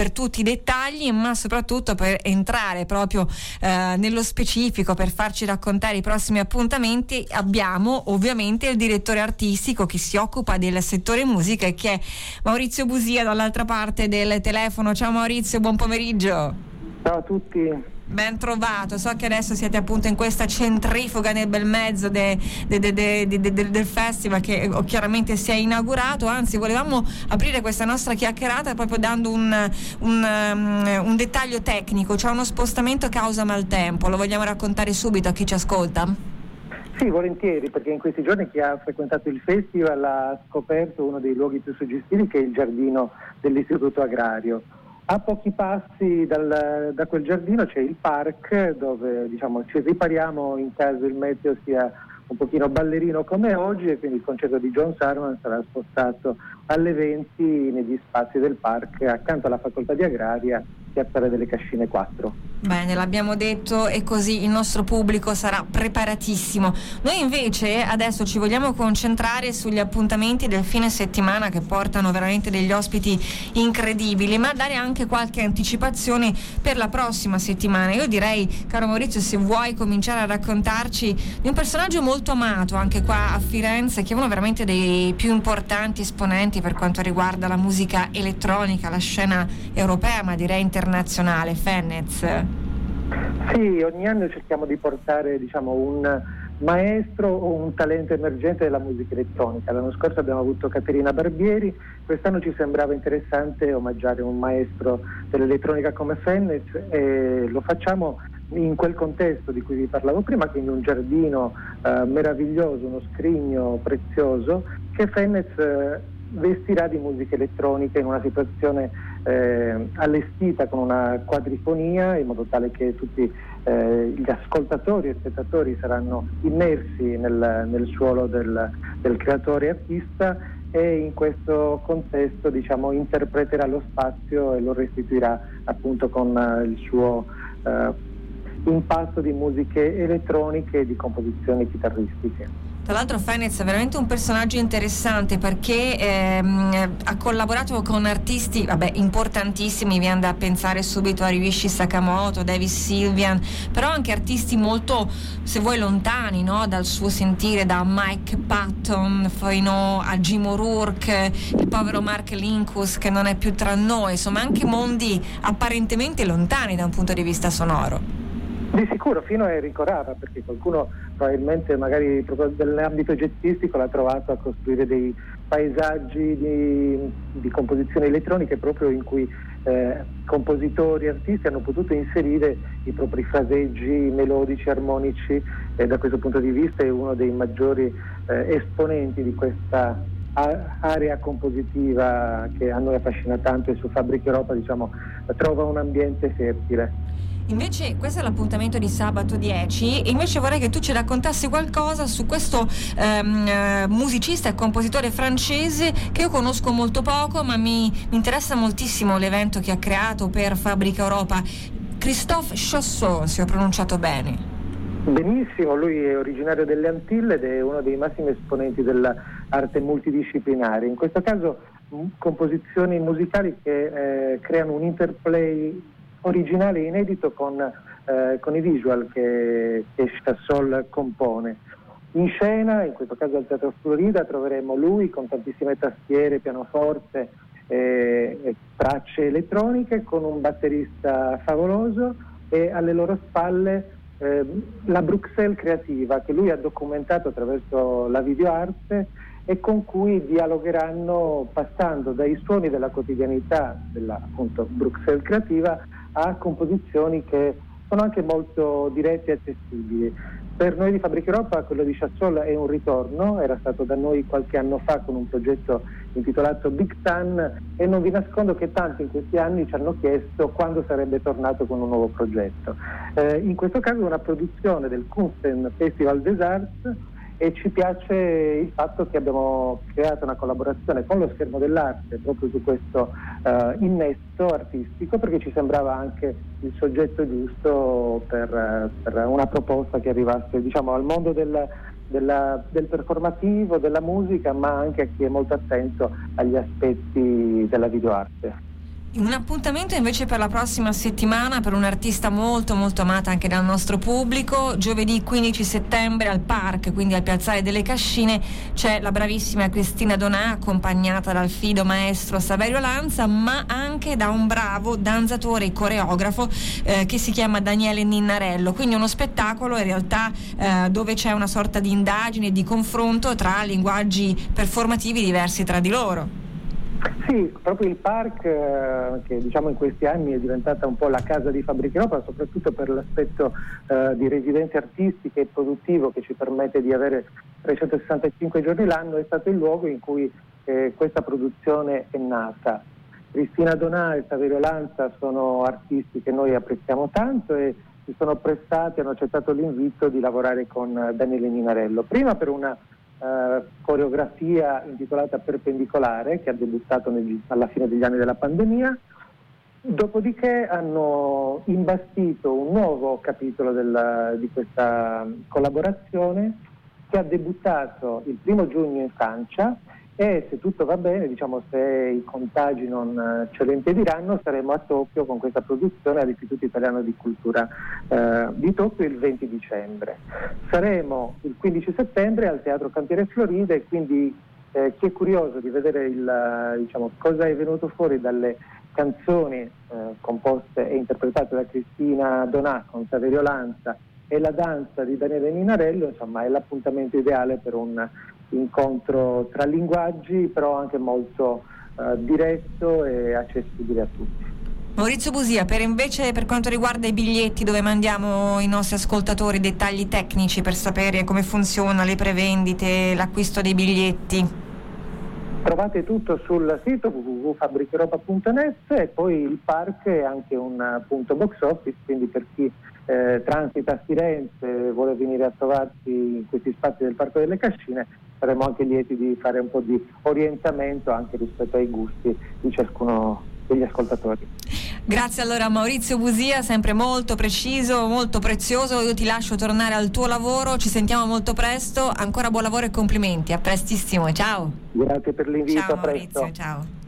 per tutti i dettagli, ma soprattutto per entrare proprio nello specifico, per farci raccontare i prossimi appuntamenti, abbiamo ovviamente il direttore artistico che si occupa del settore musica, che è Maurizio Busia, dall'altra parte del telefono. Ciao Maurizio, buon pomeriggio. Ciao a tutti. Ben trovato, so che adesso siete appunto in questa centrifuga nel bel mezzo del festival che chiaramente si è inaugurato, anzi volevamo aprire questa nostra chiacchierata proprio dando un dettaglio tecnico. C'è uno spostamento causa maltempo, lo vogliamo raccontare subito a chi ci ascolta? Sì, volentieri, perché in questi giorni chi ha frequentato il festival ha scoperto uno dei luoghi più suggestivi, che è il giardino dell'Istituto Agrario. A pochi passi da quel giardino c'è il park, dove ci ripariamo in caso il meteo sia un pochino ballerino come oggi, e quindi il concerto di John Sarman sarà spostato alle 20 negli spazi del park accanto alla Facoltà di Agraria, Piazzale delle Cascine 4. Bene, l'abbiamo detto, e così il nostro pubblico sarà preparatissimo. Noi invece adesso ci vogliamo concentrare sugli appuntamenti del fine settimana, che portano veramente degli ospiti incredibili, ma dare anche qualche anticipazione per la prossima settimana. Io direi, caro Maurizio, se vuoi cominciare a raccontarci di un personaggio molto amato anche qua a Firenze, che è uno veramente dei più importanti esponenti per quanto riguarda la musica elettronica, la scena europea, ma direi internazionale, Fennesz. Sì, ogni anno cerchiamo di portare un maestro o un talento emergente della musica elettronica. L'anno scorso abbiamo avuto Caterina Barbieri, quest'anno ci sembrava interessante omaggiare un maestro dell'elettronica come Fennesz, e lo facciamo in quel contesto di cui vi parlavo prima, quindi un giardino meraviglioso, uno scrigno prezioso che Fennesz vestirà di musica elettronica in una situazione allestita con una quadrifonia, in modo tale che tutti gli ascoltatori e spettatori saranno immersi nel suolo del creatore artista, e in questo contesto interpreterà lo spazio e lo restituirà appunto con il suo impasto di musiche elettroniche e di composizioni chitarristiche. Tra l'altro Fennesz è veramente un personaggio interessante, perché ha collaborato con artisti importantissimi, viene da pensare subito a Ryuichi Sakamoto, Davis Sylvian, però anche artisti molto, se vuoi, lontani, no? Dal suo sentire, da Mike Patton, Faino, a Jim O'Rourke, il povero Mark Linkus che non è più tra noi, insomma anche mondi apparentemente lontani da un punto di vista sonoro. Di sicuro fino a Enrico Rava, perché qualcuno probabilmente magari proprio nell'ambito jazzistico l'ha trovato a costruire dei paesaggi di composizioni elettroniche, proprio in cui compositori e artisti hanno potuto inserire i propri fraseggi melodici, armonici, e da questo punto di vista è uno dei maggiori esponenti di questa area compositiva che a noi affascina tanto, e su Fabbriche Europa trova un ambiente fertile. Invece questo è l'appuntamento di sabato 10, e invece vorrei che tu ci raccontassi qualcosa su questo musicista e compositore francese che io conosco molto poco, ma mi interessa moltissimo l'evento che ha creato per Fabbrica Europa. Christophe Chosson, se ho pronunciato bene. Benissimo, lui è originario delle Antille ed è uno dei massimi esponenti dell'arte multidisciplinare, in questo caso composizioni musicali che creano un interplay originale e inedito con i visual che Chassol compone. In scena, in questo caso al Teatro Florida, troveremo lui con tantissime tastiere, pianoforte e tracce elettroniche, con un batterista favoloso, e alle loro spalle la Bruxelles Creativa, che lui ha documentato attraverso la videoarte, e con cui dialogheranno passando dai suoni della quotidianità della appunto Bruxelles Creativa a composizioni che sono anche molto dirette e accessibili. Per noi di Fabbrica Europa quello di Chassol è un ritorno, era stato da noi qualche anno fa con un progetto intitolato Big Tan, e non vi nascondo che tanti in questi anni ci hanno chiesto quando sarebbe tornato con un nuovo progetto. In questo caso è una produzione del Kunsten Festival des Arts, e ci piace il fatto che abbiamo creato una collaborazione con lo schermo dell'arte proprio su questo innesto artistico, perché ci sembrava anche il soggetto giusto per una proposta che arrivasse al mondo del performativo, della musica, ma anche a chi è molto attento agli aspetti della videoarte. Un appuntamento invece per la prossima settimana per un'artista molto molto amata anche dal nostro pubblico. Giovedì 15 settembre al Parc, quindi al Piazzale delle Cascine, c'è la bravissima Cristina Donà accompagnata dal fido maestro Saverio Lanza, ma anche da un bravo danzatore e coreografo che si chiama Daniele Ninnarello. Quindi uno spettacolo in realtà dove c'è una sorta di indagine, di confronto tra linguaggi performativi diversi tra di loro. Sì, proprio il Parc, che diciamo in questi anni è diventata un po' la casa di Fabbriche Europa, soprattutto per l'aspetto di residenze artistiche e produttivo che ci permette di avere 365 giorni l'anno, è stato il luogo in cui questa produzione è nata. Cristina Donà e Saverio Lanza sono artisti che noi apprezziamo tanto e si sono prestati, hanno accettato l'invito di lavorare con Daniele Ninnarello, prima per una coreografia intitolata Perpendicolare, che ha debuttato alla fine degli anni della pandemia. Dopodiché hanno imbastito un nuovo capitolo di questa collaborazione che ha debuttato il 1° giugno in Francia e, se tutto va bene, diciamo se i contagi non ce lo impediranno, saremo a Tokyo con questa produzione all'Istituto Italiano di Cultura di Tokyo il 20 dicembre. Saremo il 15 settembre al Teatro Campiere Floride e quindi chi è curioso di vedere cosa è venuto fuori dalle canzoni composte e interpretate da Cristina Donà con Saverio Lanza e la danza di Daniele Ninnarello, insomma è l'appuntamento ideale per un incontro tra linguaggi però anche molto diretto e accessibile a tutti. Maurizio Busia, per quanto riguarda i biglietti, dove mandiamo i nostri ascoltatori dettagli tecnici per sapere come funziona le prevendite, l'acquisto dei biglietti? Trovate tutto sul sito www.fabbricheeuropa.net e poi il Parc è anche un punto box office, quindi per chi transita a Firenze e vuole venire a trovarsi in questi spazi del Parco delle Cascine, saremo anche lieti di fare un po' di orientamento anche rispetto ai gusti di ciascuno degli ascoltatori. Grazie allora Maurizio Busia, sempre molto preciso, molto prezioso. Io ti lascio tornare al tuo lavoro, ci sentiamo molto presto, ancora buon lavoro e complimenti, a prestissimo, ciao. Grazie per l'invito, ciao, a presto. Maurizio, ciao.